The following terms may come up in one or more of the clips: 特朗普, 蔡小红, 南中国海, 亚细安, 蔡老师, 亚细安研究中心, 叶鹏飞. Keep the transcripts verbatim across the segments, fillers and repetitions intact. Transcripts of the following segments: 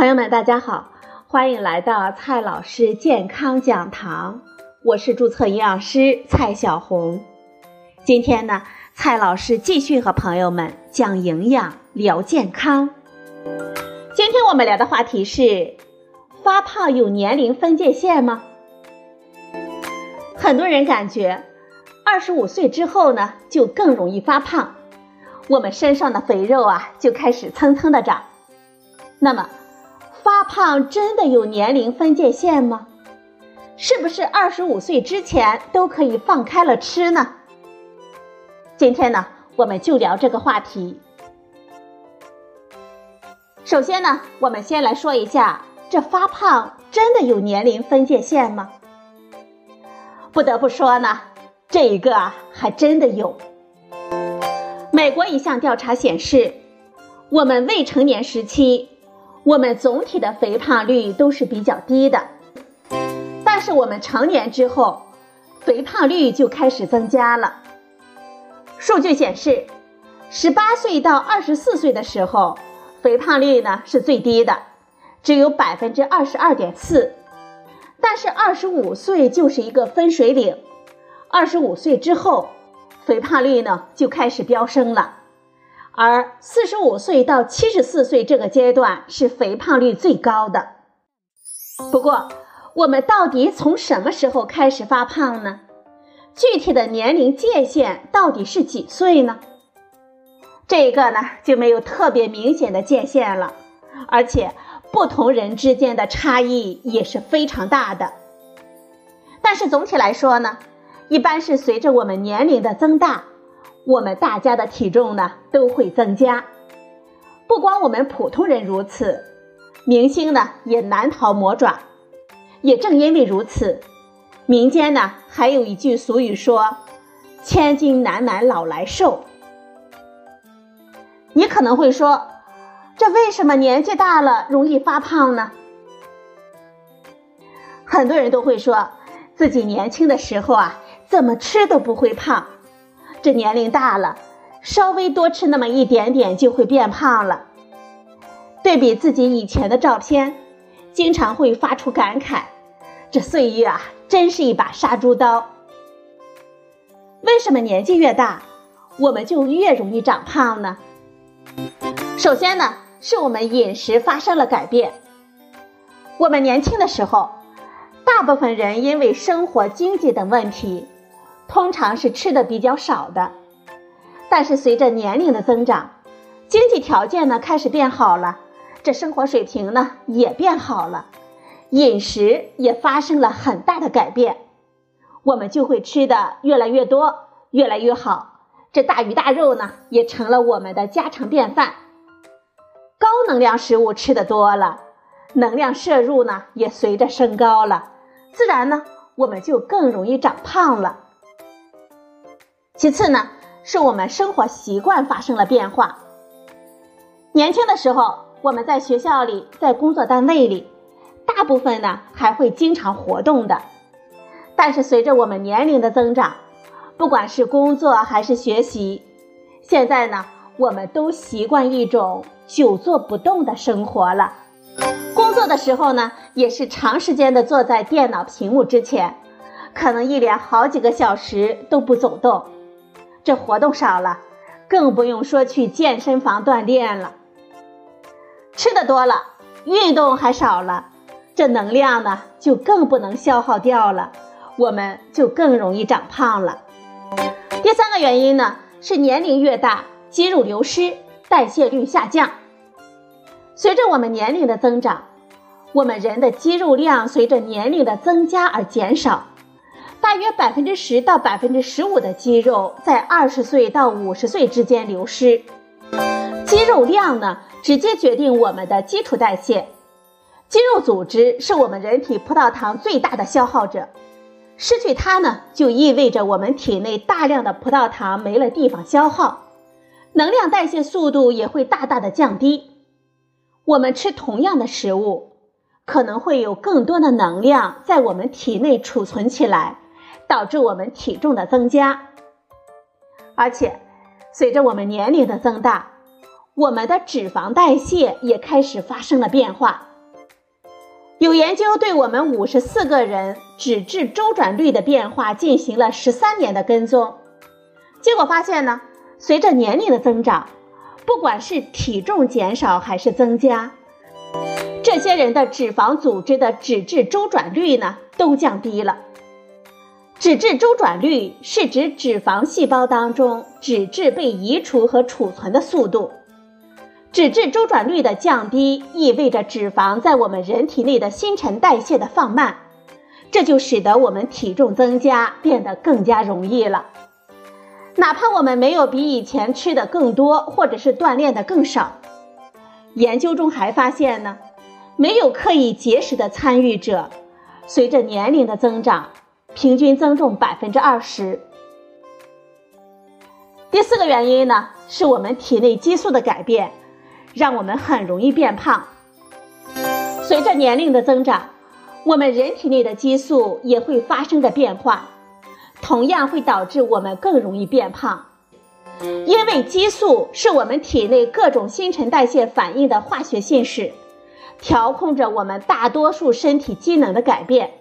朋友们大家好，欢迎来到蔡老师健康讲堂，我是注册营养师蔡小红。今天呢，蔡老师继续和朋友们讲营养聊健康。今天我们聊的话题是，发胖有年龄分界线吗？很多人感觉二十五岁之后呢就更容易发胖，我们身上的肥肉啊就开始蹭蹭的长。那么发胖真的有年龄分界线吗？是不是二十五岁之前都可以放开了吃呢？今天呢，我们就聊这个话题。首先呢，我们先来说一下，这发胖真的有年龄分界线吗？不得不说呢，这一个啊，还真的有。美国一项调查显示，我们未成年时期，我们总体的肥胖率都是比较低的，但是我们成年之后，肥胖率就开始增加了。数据显示，十八岁到二十四岁的时候，肥胖率呢是最低的，只有 百分之二十二点四。 但是二十五岁就是一个分水岭，二十五岁之后，肥胖率呢就开始飙升了。而四十五岁到七十四岁这个阶段是肥胖率最高的。不过，我们到底从什么时候开始发胖呢？具体的年龄界限到底是几岁呢？这个呢，就没有特别明显的界限了，而且不同人之间的差异也是非常大的。但是总体来说呢，一般是随着我们年龄的增大，我们大家的体重呢都会增加，不光我们普通人如此，明星呢也难逃魔爪。也正因为如此，民间呢还有一句俗语说，千金难买老来瘦。你可能会说，这为什么年纪大了容易发胖呢？很多人都会说，自己年轻的时候啊，怎么吃都不会胖，这年龄大了，稍微多吃那么一点点就会变胖了。对比自己以前的照片，经常会发出感慨，这岁月啊，真是一把杀猪刀。为什么年纪越大，我们就越容易长胖呢？首先呢，是我们饮食发生了改变。我们年轻的时候，大部分人因为生活、经济等问题，通常是吃的比较少的，但是随着年龄的增长，经济条件呢开始变好了，这生活水平呢也变好了，饮食也发生了很大的改变，我们就会吃的越来越多，越来越好，这大鱼大肉呢也成了我们的家常便饭。高能量食物吃的多了，能量摄入呢也随着升高了，自然呢我们就更容易长胖了。其次呢，是我们生活习惯发生了变化。年轻的时候，我们在学校里，在工作单位里，大部分呢还会经常活动的。但是随着我们年龄的增长，不管是工作还是学习，现在呢，我们都习惯一种久坐不动的生活了。工作的时候呢，也是长时间的坐在电脑屏幕之前，可能一连好几个小时都不走动，这活动少了，更不用说去健身房锻炼了。吃的多了，运动还少了，这能量呢就更不能消耗掉了，我们就更容易长胖了。第三个原因呢，是年龄越大，肌肉流失，代谢率下降。随着我们年龄的增长，我们人的肌肉量随着年龄的增加而减少，大约 百分之十 到 百分之十五 的肌肉在二十岁到五十岁之间流失。肌肉量呢，直接决定我们的基础代谢。肌肉组织是我们人体葡萄糖最大的消耗者，失去它呢，就意味着我们体内大量的葡萄糖没了地方消耗，能量代谢速度也会大大的降低。我们吃同样的食物，可能会有更多的能量在我们体内储存起来，导致我们体重的增加。而且随着我们年龄的增大，我们的脂肪代谢也开始发生了变化，有研究对我们五十四个人脂质周转率的变化进行了十三年的跟踪，结果发现呢，随着年龄的增长，不管是体重减少还是增加，这些人的脂肪组织的脂质周转率呢都降低了。脂质周转率是指脂肪细胞当中脂质被移除和储存的速度。脂质周转率的降低意味着脂肪在我们人体内的新陈代谢的放慢，这就使得我们体重增加变得更加容易了。哪怕我们没有比以前吃的更多或者是锻炼的更少，研究中还发现呢，没有刻意节食的参与者，随着年龄的增长，平均增重 百分之二十。 第四个原因呢，是我们体内激素的改变，让我们很容易变胖。随着年龄的增长，我们人体内的激素也会发生着变化，同样会导致我们更容易变胖。因为激素是我们体内各种新陈代谢反应的化学信使，调控着我们大多数身体机能的改变。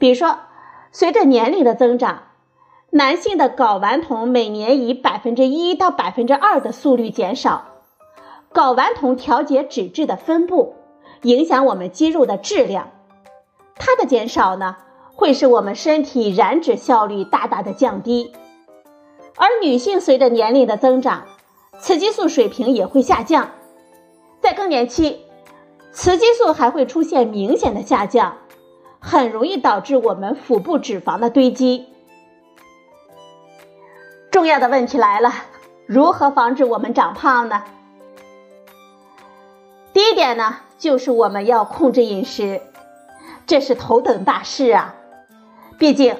比如说，随着年龄的增长，男性的睾丸酮每年以 百分之一 到 百分之二 的速率减少。睾丸酮调节脂质的分布，影响我们肌肉的质量。它的减少呢，会使我们身体燃脂效率大大的降低。而女性随着年龄的增长，雌激素水平也会下降。在更年期，雌激素还会出现明显的下降，很容易导致我们腹部脂肪的堆积。重要的问题来了，如何防止我们长胖呢？第一点呢，就是我们要控制饮食，这是头等大事啊。毕竟，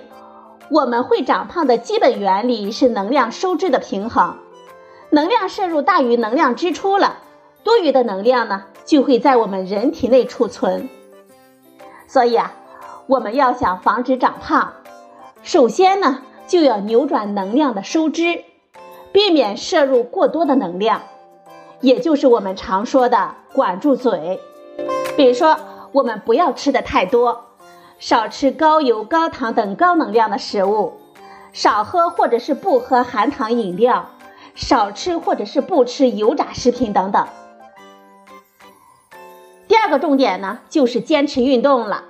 我们会长胖的基本原理是能量收支的平衡，能量摄入大于能量支出了，多余的能量呢，就会在我们人体内储存。所以啊，我们要想防止长胖，首先呢，就要扭转能量的收支，避免摄入过多的能量，也就是我们常说的管住嘴。比如说，我们不要吃的太多，少吃高油、高糖等高能量的食物，少喝或者是不喝含糖饮料，少吃或者是不吃油炸食品等等。第二个重点呢，就是坚持运动了，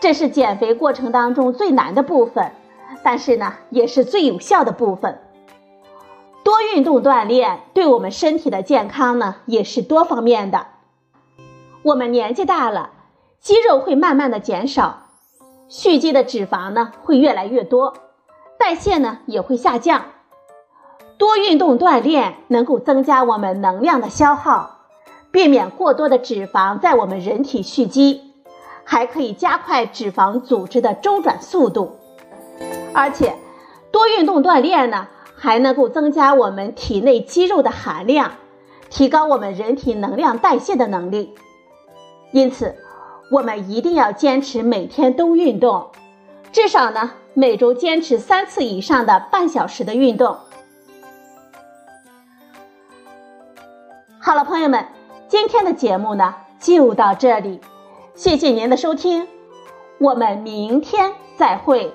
这是减肥过程当中最难的部分，但是呢，也是最有效的部分。多运动锻炼对我们身体的健康呢，也是多方面的。我们年纪大了，肌肉会慢慢的减少，蓄积的脂肪呢会越来越多，代谢呢也会下降。多运动锻炼能够增加我们能量的消耗，避免过多的脂肪在我们人体蓄积，还可以加快脂肪组织的周转速度。而且，多运动锻炼呢，还能够增加我们体内肌肉的含量，提高我们人体能量代谢的能力。因此，我们一定要坚持每天都运动，至少呢，每周坚持三次以上的半小时的运动。好了，朋友们，今天的节目呢，就到这里，谢谢您的收听，我们明天再会。